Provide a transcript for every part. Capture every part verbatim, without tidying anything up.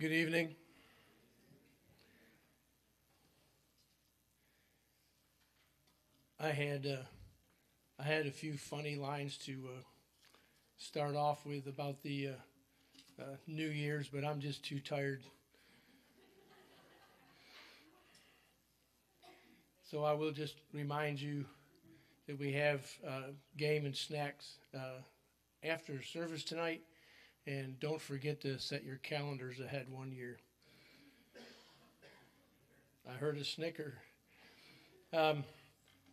Good evening. I had uh, I had a few funny lines to uh, start off with about the uh, uh, New Year's, but I'm just too tired, so I will just remind you that we have uh, game and snacks uh, after service tonight. And don't forget to set your calendars ahead one year. I heard a snicker. Um,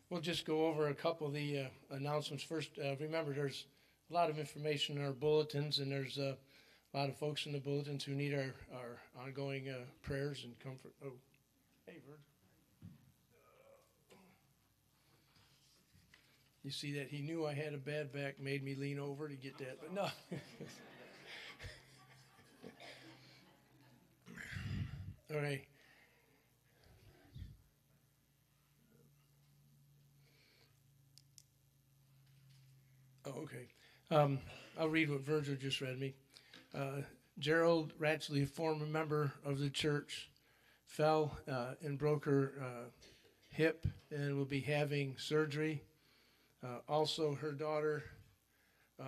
we'll just go over a couple of the uh, announcements. First, uh, remember there's a lot of information in our bulletins, and there's uh, a lot of folks in the bulletins who need our, our ongoing uh, prayers and comfort. Oh, hey, Vern. You see that? He knew I had a bad back, made me lean over to get that, but no. All right. Oh, okay. Um, I'll read what Virgil just read me. Uh, Gerald Ratchley, a former member of the church, fell uh, and broke her uh, hip and will be having surgery. Uh, also, her daughter, uh,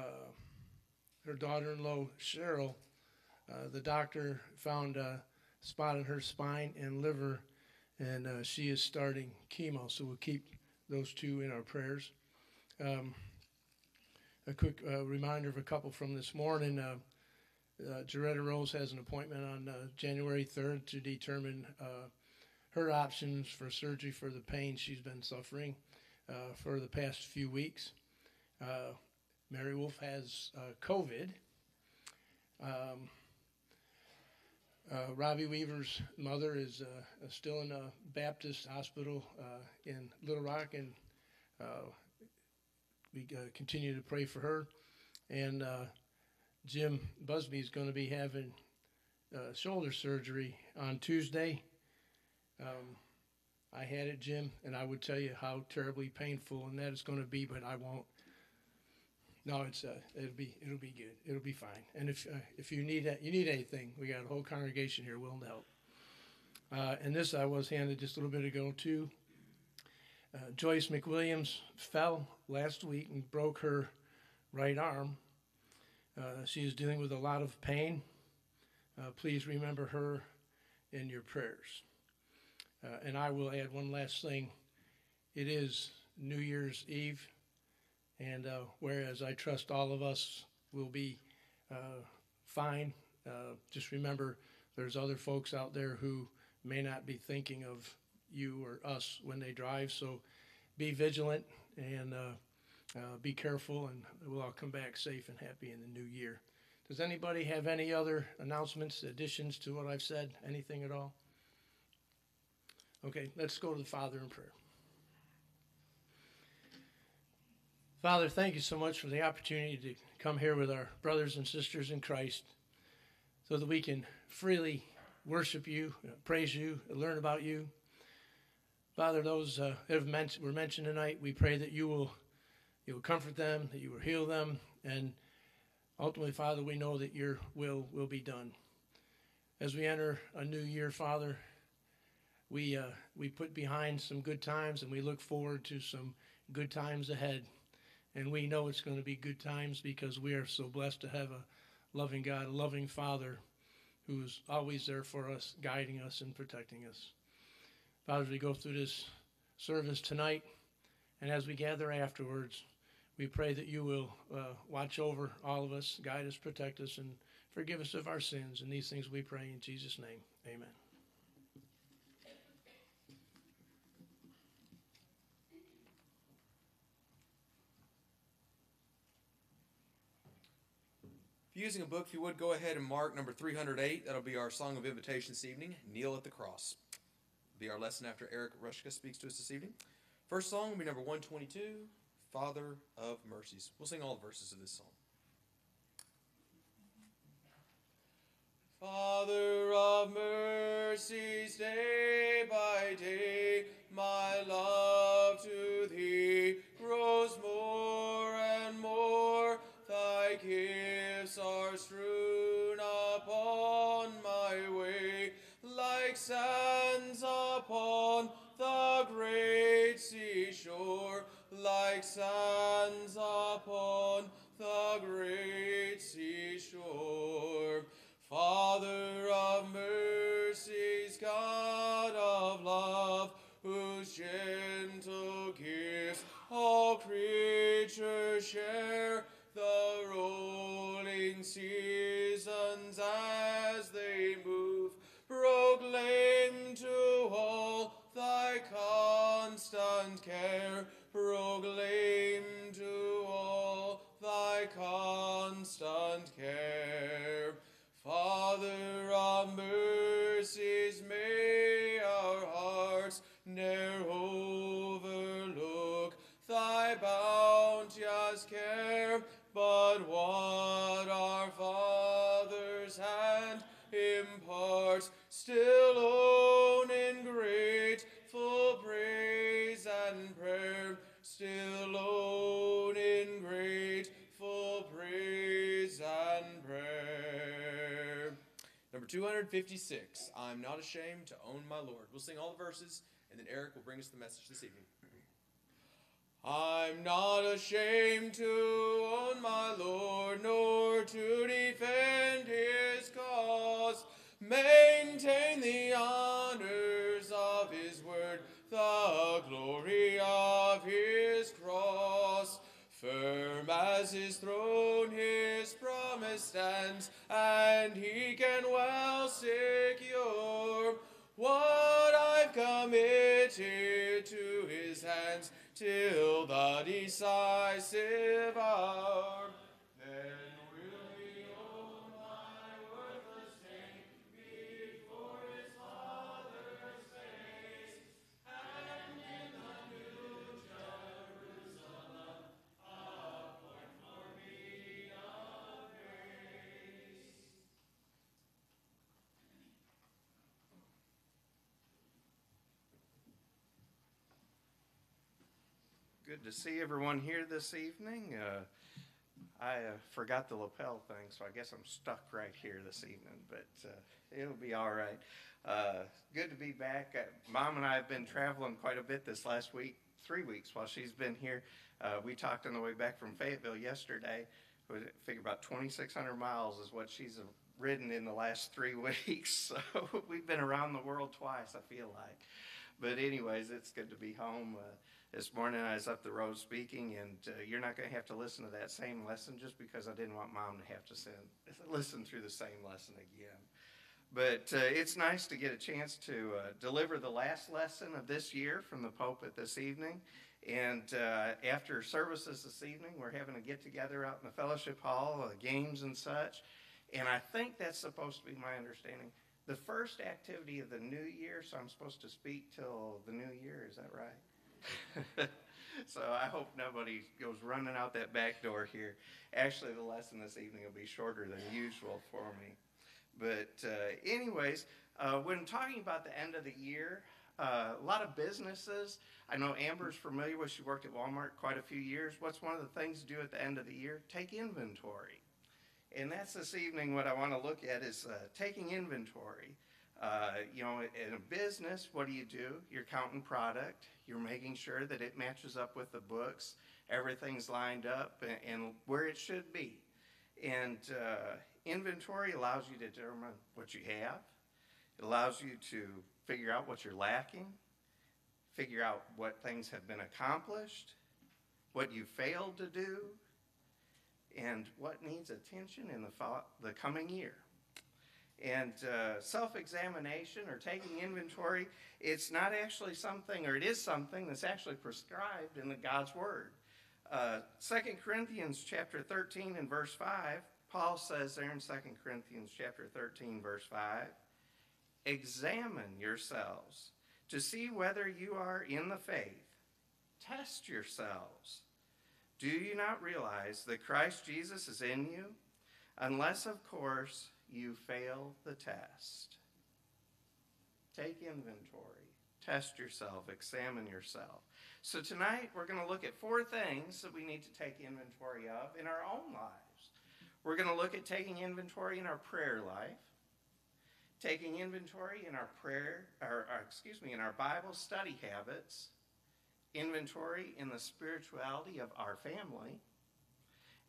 her daughter-in-law Cheryl, uh, the doctor found. Uh, Spot in her spine and liver, and uh, she is starting chemo. So we'll keep those two in our prayers. Um, a quick uh, reminder of a couple from this morning. Uh, uh, Jaretta Rose has an appointment on uh, January third to determine uh, her options for surgery for the pain she's been suffering uh, for the past few weeks. Uh, Mary Wolf has uh, COVID. Um, Uh, Robbie Weaver's mother is uh, still in a Baptist hospital uh, in Little Rock, and uh, we uh, continue to pray for her. And uh, Jim Busby is going to be having uh, shoulder surgery on Tuesday. Um, I had it, Jim, and I would tell you how terribly painful and that is going to be, but I won't. No, it's uh, it'll be it'll be good. It'll be fine. And if uh, if you need you need anything, we got a whole congregation here willing to help. Uh, and this I was handed just a little bit ago too. Uh, Joyce McWilliams fell last week and broke her right arm. Uh, she is dealing with a lot of pain. Uh, please remember her in your prayers. Uh, and I will add one last thing. It is New Year's Eve. And uh, whereas I trust all of us will be uh, fine, uh, just remember there's other folks out there who may not be thinking of you or us when they drive. So be vigilant and uh, uh, be careful, and we'll all come back safe and happy in the new year. Does anybody have any other announcements, additions to what I've said? Anything at all? Okay, let's go to the Father in prayer. Father, thank you so much for the opportunity to come here with our brothers and sisters in Christ so that we can freely worship you, praise you, and learn about you. Father, those uh, that have men- were mentioned tonight, we pray that you will, you will comfort them, that you will heal them, and ultimately, Father, we know that your will will be done. As we enter a new year, Father, we, uh, we put behind some good times, and we look forward to some good times ahead. And we know it's going to be good times because we are so blessed to have a loving God, a loving Father who is always there for us, guiding us and protecting us. Father, as we go through this service tonight and as we gather afterwards, we pray that you will uh, watch over all of us, guide us, protect us, and forgive us of our sins. And these things we pray in Jesus' name. Amen. Using a book, if you would, go ahead and mark number three hundred eight. That'll be our song of invitation this evening, Kneel at the Cross. It'll be our lesson after Eric Hruska speaks to us this evening. First song will be number one twenty-two, Father of Mercies. We'll sing all the verses of this song. Father of mercies, day by day, my love to thee grows more and more. Thy gifts are strewn upon my way. sands upon the great seashore, like sands upon the great seashore. Father of mercies, God of love, whose gentle gifts all creatures share, the rolling seasons as they move proclaim to all thy constant care, proclaim to all thy constant care. Father of mercies, may our hearts ne'er overlook thy bounteous care, but what our Father's hand imparts, still own in grateful praise and prayer, still own in grateful praise and prayer. Number two hundred fifty-six, I'm Not Ashamed to Own My Lord. We'll sing all the verses, and then Eric will bring us the message this evening. I'm not ashamed to own my Lord, nor to defend his cause. Maintain the honors of his word, the glory of his cross. Firm as his throne, his promise stands, and he can well secure what I've committed to his hands, till the decisive hour. Then will he own my worthless stain before his Father's face, and in the new Jerusalem appoint for me a place. Good to see everyone here this evening. Uh, I uh, forgot the lapel thing, so I guess I'm stuck right here this evening, but uh, it'll be all right. Uh, good to be back. Uh, Mom and I have been traveling quite a bit this last week, three weeks while she's been here. Uh, we talked on the way back from Fayetteville yesterday. I figure about twenty-six hundred miles is what she's ridden in the last three weeks, so we've been around the world twice, I feel like. But anyways, it's good to be home. Uh, this morning I was up the road speaking, and uh, you're not going to have to listen to that same lesson just because I didn't want Mom to have to send, listen through the same lesson again. But uh, it's nice to get a chance to uh, deliver the last lesson of this year from the pulpit this evening. And uh, after services this evening, we're having a get-together out in the fellowship hall, uh, games and such. And I think that's supposed to be my understanding. The first activity of the new year, so I'm supposed to speak till the new year, is that right? So I hope nobody goes running out that back door here. Actually, the lesson this evening will be shorter than usual for me. But uh, anyways, uh, when talking about the end of the year, uh, a lot of businesses, I know Amber's familiar with, she worked at Walmart quite a few years. What's one of the things to do at the end of the year? Take inventory. And that's this evening what I want to look at is uh, taking inventory. Uh, you know, in a business, what do you do? You're counting product. You're making sure that it matches up with the books. Everything's lined up and, and where it should be. And uh, inventory allows you to determine what you have. It allows you to figure out what you're lacking, figure out what things have been accomplished, what you failed to do, and what needs attention in the, the coming year. And uh, self-examination or taking inventory, it's not actually something, or it is something that's actually prescribed in the God's Word. Uh, Second Corinthians chapter thirteen and verse five, Paul says there in Second Corinthians chapter thirteen verse five, examine yourselves to see whether you are in the faith. Test yourselves. Do you not realize that Christ Jesus is in you, unless, of course, you fail the test? Take inventory. Test yourself. Examine yourself. So tonight, we're going to look at four things that we need to take inventory of in our own lives. We're going to look at taking inventory in our prayer life, taking inventory in our prayer, or, or excuse me, in our Bible study habits, inventory in the spirituality of our family,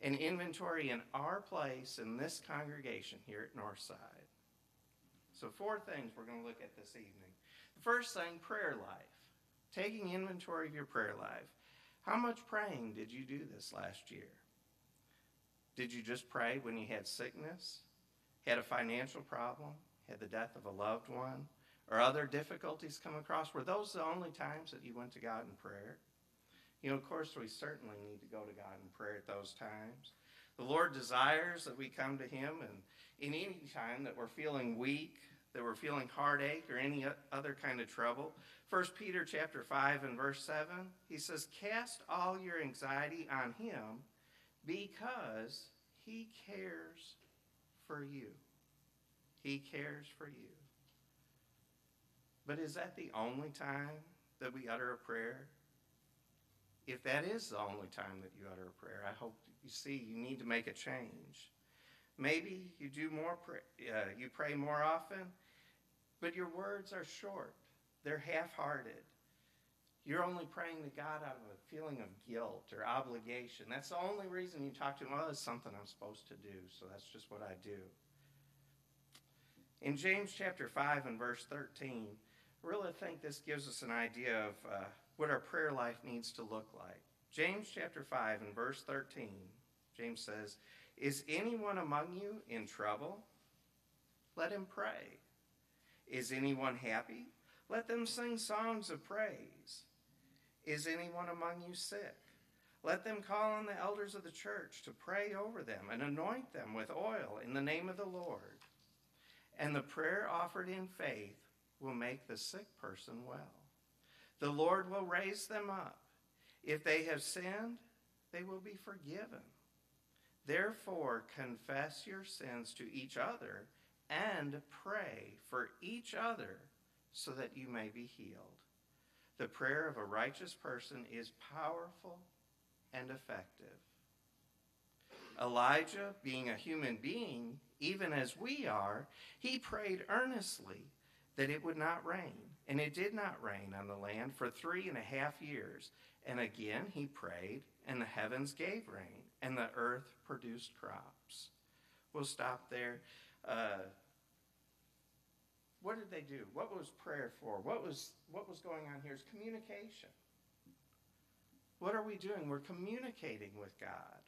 and inventory in our place in this congregation here at Northside. So four things we're going to look at this evening. The first thing, prayer life. Taking inventory of your prayer life. How much praying did you do this last year? Did you just pray when you had sickness, had a financial problem, had the death of a loved one, or other difficulties come across? Were those the only times that you went to God in prayer? You know, of course, we certainly need to go to God in prayer at those times. The Lord desires that we come to Him, and in any time that we're feeling weak, that we're feeling heartache, or any other kind of trouble. First Peter chapter five and verse seven, he says, "Cast all your anxiety on Him, because He cares for you." He cares for you. But is that the only time that we utter a prayer? If that is the only time that you utter a prayer, I hope you see you need to make a change. Maybe you do more, uh, you pray more often, but your words are short. They're half-hearted. You're only praying to God out of a feeling of guilt or obligation. That's the only reason you talk to Him. Well, it's something I'm supposed to do, so that's just what I do. In James chapter five and verse thirteen, I really think this gives us an idea of uh, what our prayer life needs to look like. James chapter five and verse thirteen, James says, "Is anyone among you in trouble? Let him pray. Is anyone happy? Let them sing songs of praise. Is anyone among you sick? Let them call on the elders of the church to pray over them and anoint them with oil in the name of the Lord. And the prayer offered in faith will make the sick person well. The Lord will raise them up. If they have sinned, they will be forgiven. Therefore, confess your sins to each other and pray for each other so that you may be healed. The prayer of a righteous person is powerful and effective." Elijah, being a human being, even as we are, he prayed earnestly that it would not rain, and it did not rain on the land for three and a half years. And again he prayed, and the heavens gave rain, and the earth produced crops. We'll stop there. Uh, What did they do? What was prayer for? What was, what was going on here is communication. What are we doing? We're communicating with God.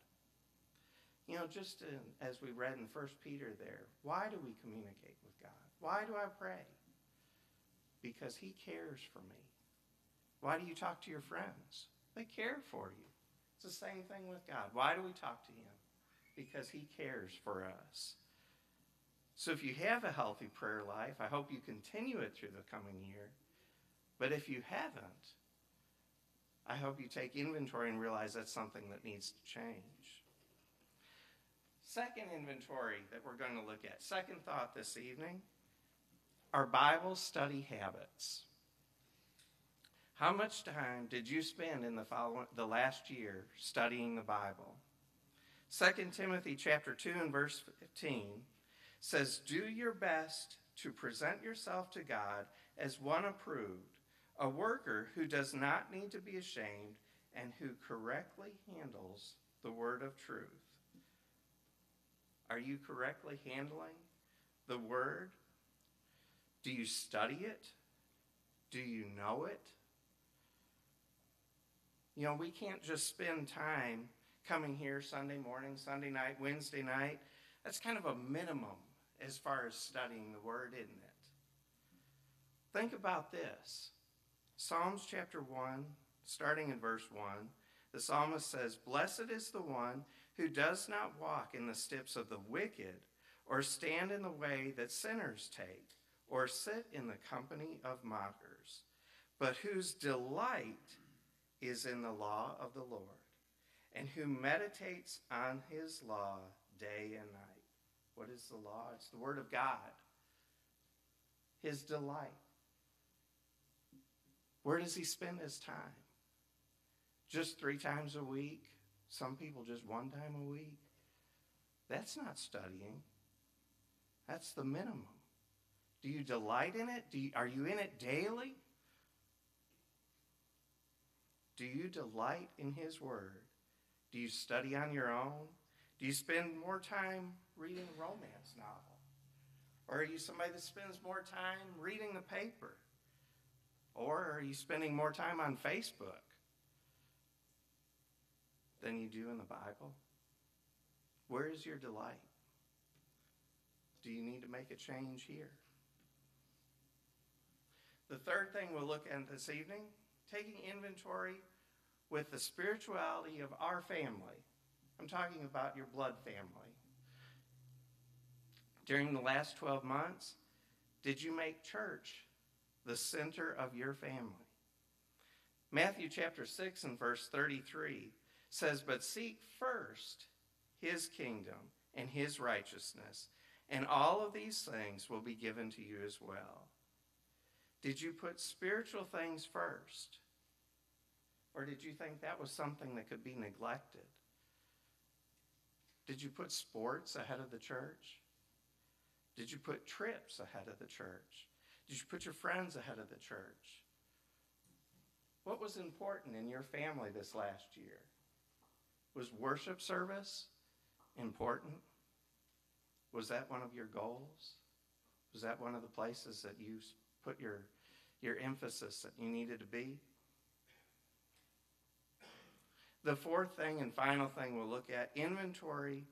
You know, just in, as we read in First Peter there, why do we communicate with God? Why do I pray? Because He cares for me. Why do you talk to your friends? They care for you. It's the same thing with God. Why do we talk to Him? Because He cares for us. So if you have a healthy prayer life, I hope you continue it through the coming year. But if you haven't, I hope you take inventory and realize that's something that needs to change. Second inventory that we're going to look at, second thought this evening, our Bible study habits. How much time did you spend in the, following, the last year studying the Bible? Second Timothy chapter two and verse fifteen says, "Do your best to present yourself to God as one approved, a worker who does not need to be ashamed and who correctly handles the word of truth." Are you correctly handling the word? Do you study it? Do you know it? You know, we can't just spend time coming here Sunday morning, Sunday night, Wednesday night. That's kind of a minimum as far as studying the Word, isn't it? Think about this. Psalms chapter one, starting in verse one, the psalmist says, "Blessed is the one who does not walk in the steps of the wicked, or stand in the way that sinners take, or sit in the company of mockers, but whose delight is in the law of the Lord, and who meditates on His law day and night." What is the law? It's the Word of God. His delight. Where does he spend his time? Just three times a week? Some people just one time a week? That's not studying. That's the minimum. Do you delight in it? Do you, are you in it daily? Do you delight in His Word? Do you study on your own? Do you spend more time reading a romance novel? Or are you somebody that spends more time reading the paper? Or are you spending more time on Facebook than you do in the Bible? Where is your delight? Do you need to make a change here? The third thing we'll look at this evening, taking inventory with the spirituality of our family. I'm talking about your blood family. During the last twelve months, did you make church the center of your family? Matthew chapter six and verse thirty-three says, "But seek first His kingdom and His righteousness, and all of these things will be given to you as well." Did you put spiritual things first? Or did you think that was something that could be neglected? Did you put sports ahead of the church? Did you put trips ahead of the church? Did you put your friends ahead of the church? What was important in your family this last year? Was worship service important? Was that one of your goals? Was that one of the places that you put your, your emphasis that you needed to be? The fourth thing and final thing we'll look at, inventory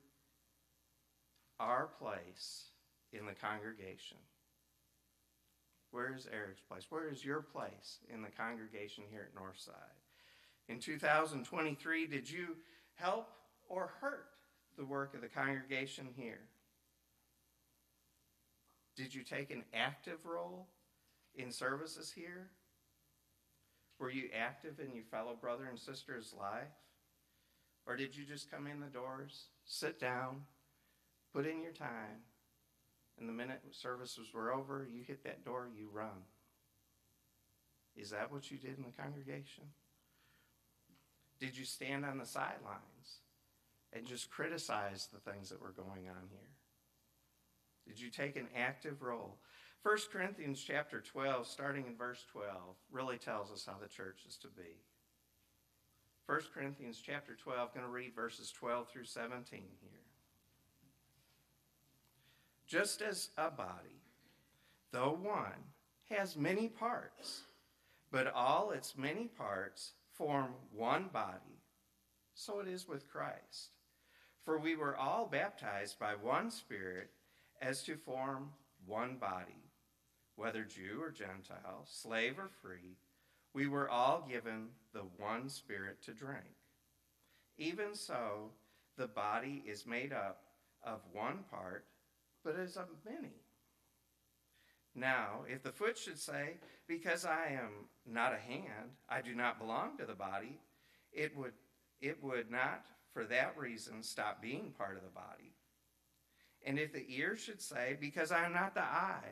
our place in the congregation. Where is Eric's place? Where is your place in the congregation here at Northside? In two thousand twenty-three, did you help or hurt the work of the congregation here? Did you take an active role in services here? Were you active in your fellow brother and sister's life? Or did you just come in the doors, sit down, put in your time, and the minute services were over, you hit that door, you run? Is that what you did in the congregation? Did you stand on the sidelines and just criticize the things that were going on here? Did you take an active role? First Corinthians chapter twelve, starting in verse twelve, really tells us how the church is to be. First Corinthians chapter twelve, I'm going to read verses twelve through seventeen here. Just as a body, though one, has many parts, but all its many parts form one body, so it is with Christ. For we were all baptized by one Spirit as to form one body. Whether Jew or Gentile, slave or free, we were all given the one Spirit to drink. Even so, the body is made up of one part, but is of many. Now, if the foot should say, "Because I am not a hand, I do not belong to the body," it would, it would not, for that reason, stop being part of the body. And if the ear should say, "Because I am not the eye,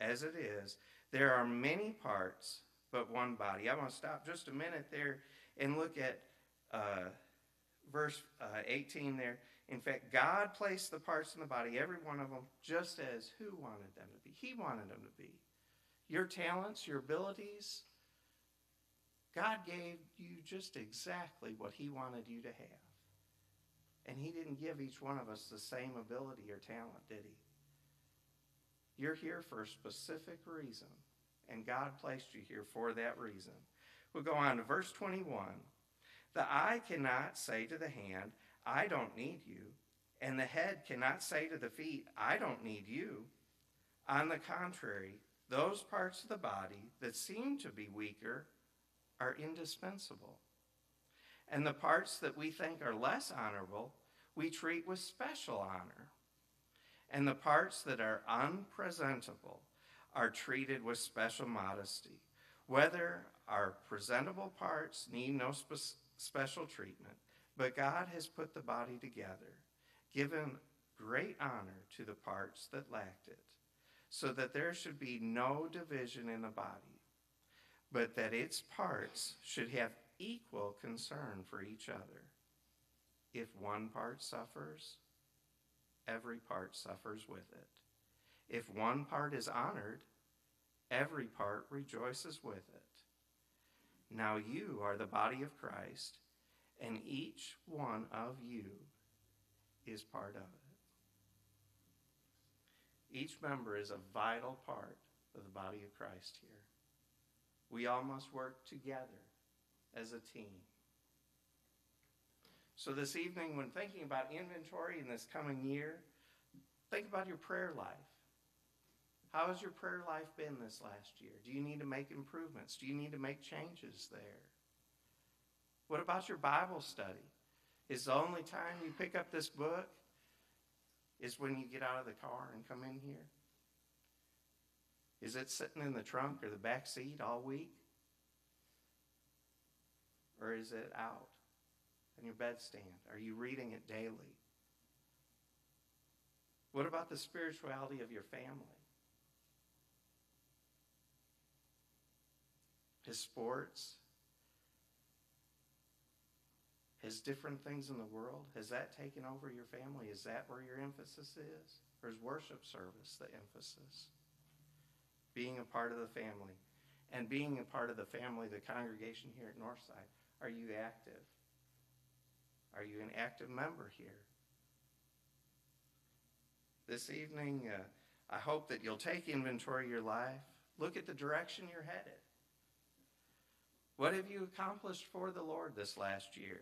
As it is, there are many parts, but one body. I want to stop just a minute there and look at uh, verse uh, eighteen there. In fact, God placed the parts in the body, every one of them, just as who wanted them to be? He wanted them to be. Your talents, your abilities, God gave you just exactly what He wanted you to have. And He didn't give each one of us the same ability or talent, did He? You're here for a specific reason, and God placed you here for that reason. We'll go on to verse twenty-one. The eye cannot say to the hand, "I don't need you," and the head cannot say to the feet, "I don't need you." On the contrary, those parts of the body that seem to be weaker are indispensable. And the parts that we think are less honorable, we treat with special honor. And the parts that are unpresentable, are treated with special modesty. Whether our presentable parts need no spe- special treatment, but God has put the body together, given great honor to the parts that lacked it, so that there should be no division in the body, but that its parts should have equal concern for each other. If one part suffers, every part suffers with it. If one part is honored, every part rejoices with it. Now you are the body of Christ, and each one of you is part of it. Each member is a vital part of the body of Christ here. We all must work together as a team. So this evening, when thinking about inventory in this coming year, think about your prayer life. How has your prayer life been this last year? Do you need to make improvements? Do you need to make changes there? What about your Bible study? Is the only time you pick up this book is when you get out of the car and come in here? Is it sitting in the trunk or the back seat all week? Or is it out on your bedstand? Are you reading it daily? What about the spirituality of your family? His sports, his different things in the world, has that taken over your family? Is that where your emphasis is? Or is worship service the emphasis? Being a part of the family. And being a part of the family, the congregation here at Northside, are you active? Are you an active member here? This evening, uh, I hope that you'll take inventory of your life. Look at the direction you're headed. What have you accomplished for the Lord this last year?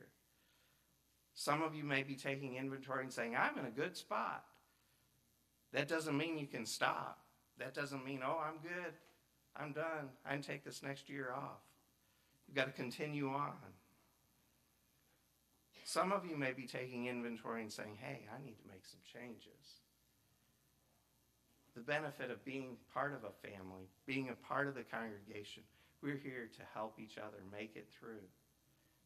Some of you may be taking inventory and saying, I'm in a good spot. That doesn't mean you can stop. That doesn't mean, oh, I'm good. I'm done. I can take this next year off. You've got to continue on. Some of you may be taking inventory and saying, hey, I need to make some changes. The benefit of being part of a family, being a part of the congregation, we're here to help each other make it through,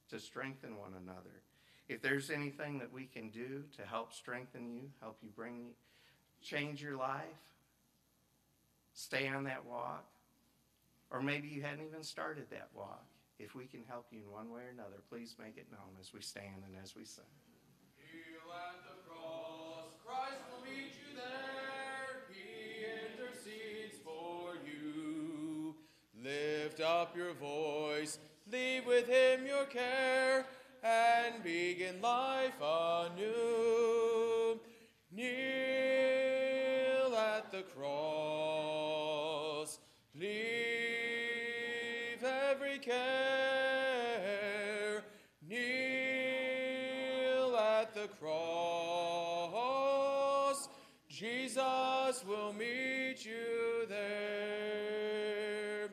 to strengthen one another. If there's anything that we can do to help strengthen you, help you bring, change your life, stay on that walk, or maybe you hadn't even started that walk, if we can help you in one way or another, please make it known as we stand and as we sing. Heal at the cross, Christ will meet you there. He intercedes for you. Lift up your voice, leave with him your care, and begin life anew. Kneel at the cross, leave every care. Kneel at the cross, Jesus will meet you there.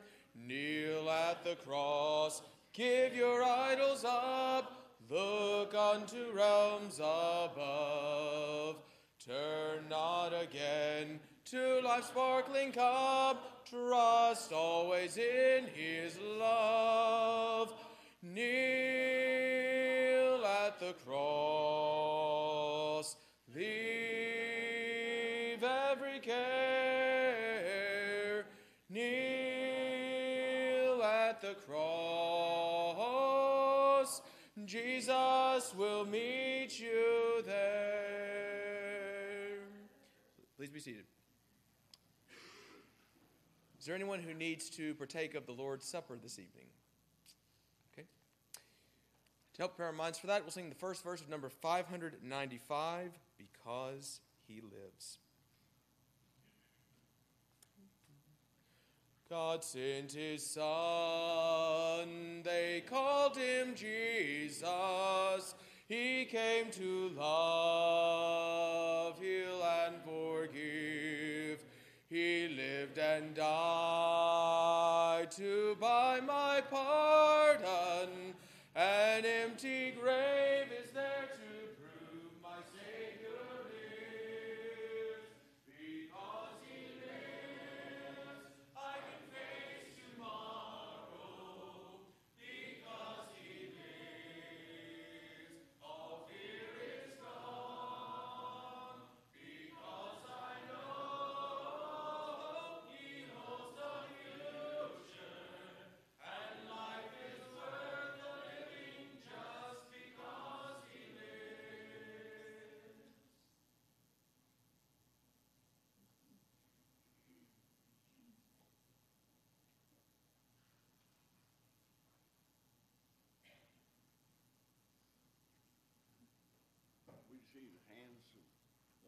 Kneel at the cross, give your idols up, look unto realms above. Turn not again to life's sparkling cup, trust always in his love. Kneel at the cross, leave every care. Kneel at the cross, Jesus will meet you there. Please be seated. Is there anyone who needs to partake of the Lord's Supper this evening? Okay. To help prepare our minds for that, we'll sing the first verse of number five ninety-five, Because He Lives. God sent his Son, they called him Jesus. He came to love, heal, and forgive. He lived and died to buy my pardon. An empty grave is there to prove my Savior lives. Because he lives, see the hands of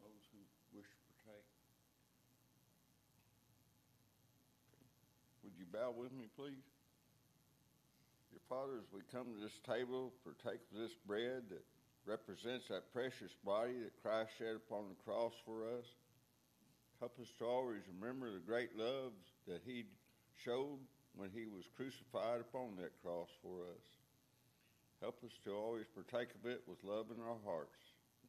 those who wish to partake. Would you bow with me, please? Dear Father, as we come to this table, partake of this bread that represents that precious body that Christ shed upon the cross for us. Help us to always remember the great love that he showed when he was crucified upon that cross for us. Help us to always partake of it with love in our hearts. In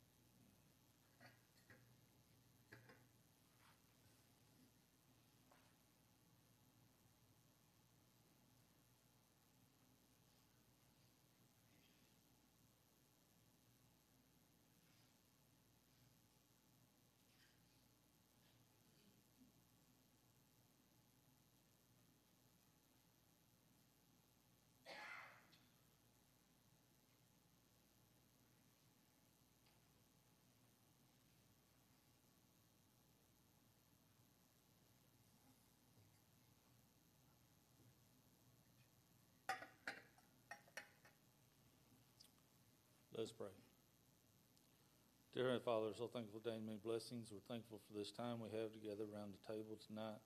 Let us pray. Dear Heavenly Father, we're so thankful for many blessings. We're thankful for this time we have together around the table tonight.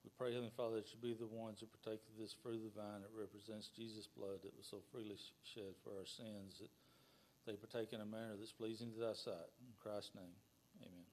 We pray, Heavenly Father, that you be the ones who partake of this fruit of the vine that represents Jesus' blood that was so freely shed for our sins, that they partake in a manner that's pleasing to thy sight. In Christ's name, amen.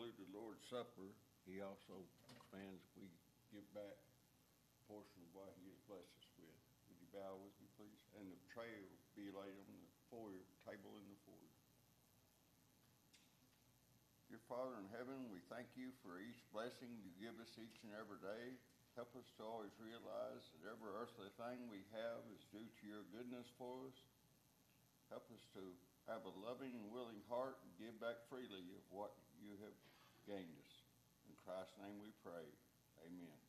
Conclude the Lord's Supper, he also commands we give back a portion of what he has blessed us with. Would you bow with me, please? And the tray will be laid on the foyer, table in the foyer. Dear Father in heaven, we thank you for each blessing you give us each and every day. Help us to always realize that every earthly thing we have is due to your goodness for us. Help us to have a loving and willing heart and give back freely of what you have gained us. In Christ's name we pray. Amen.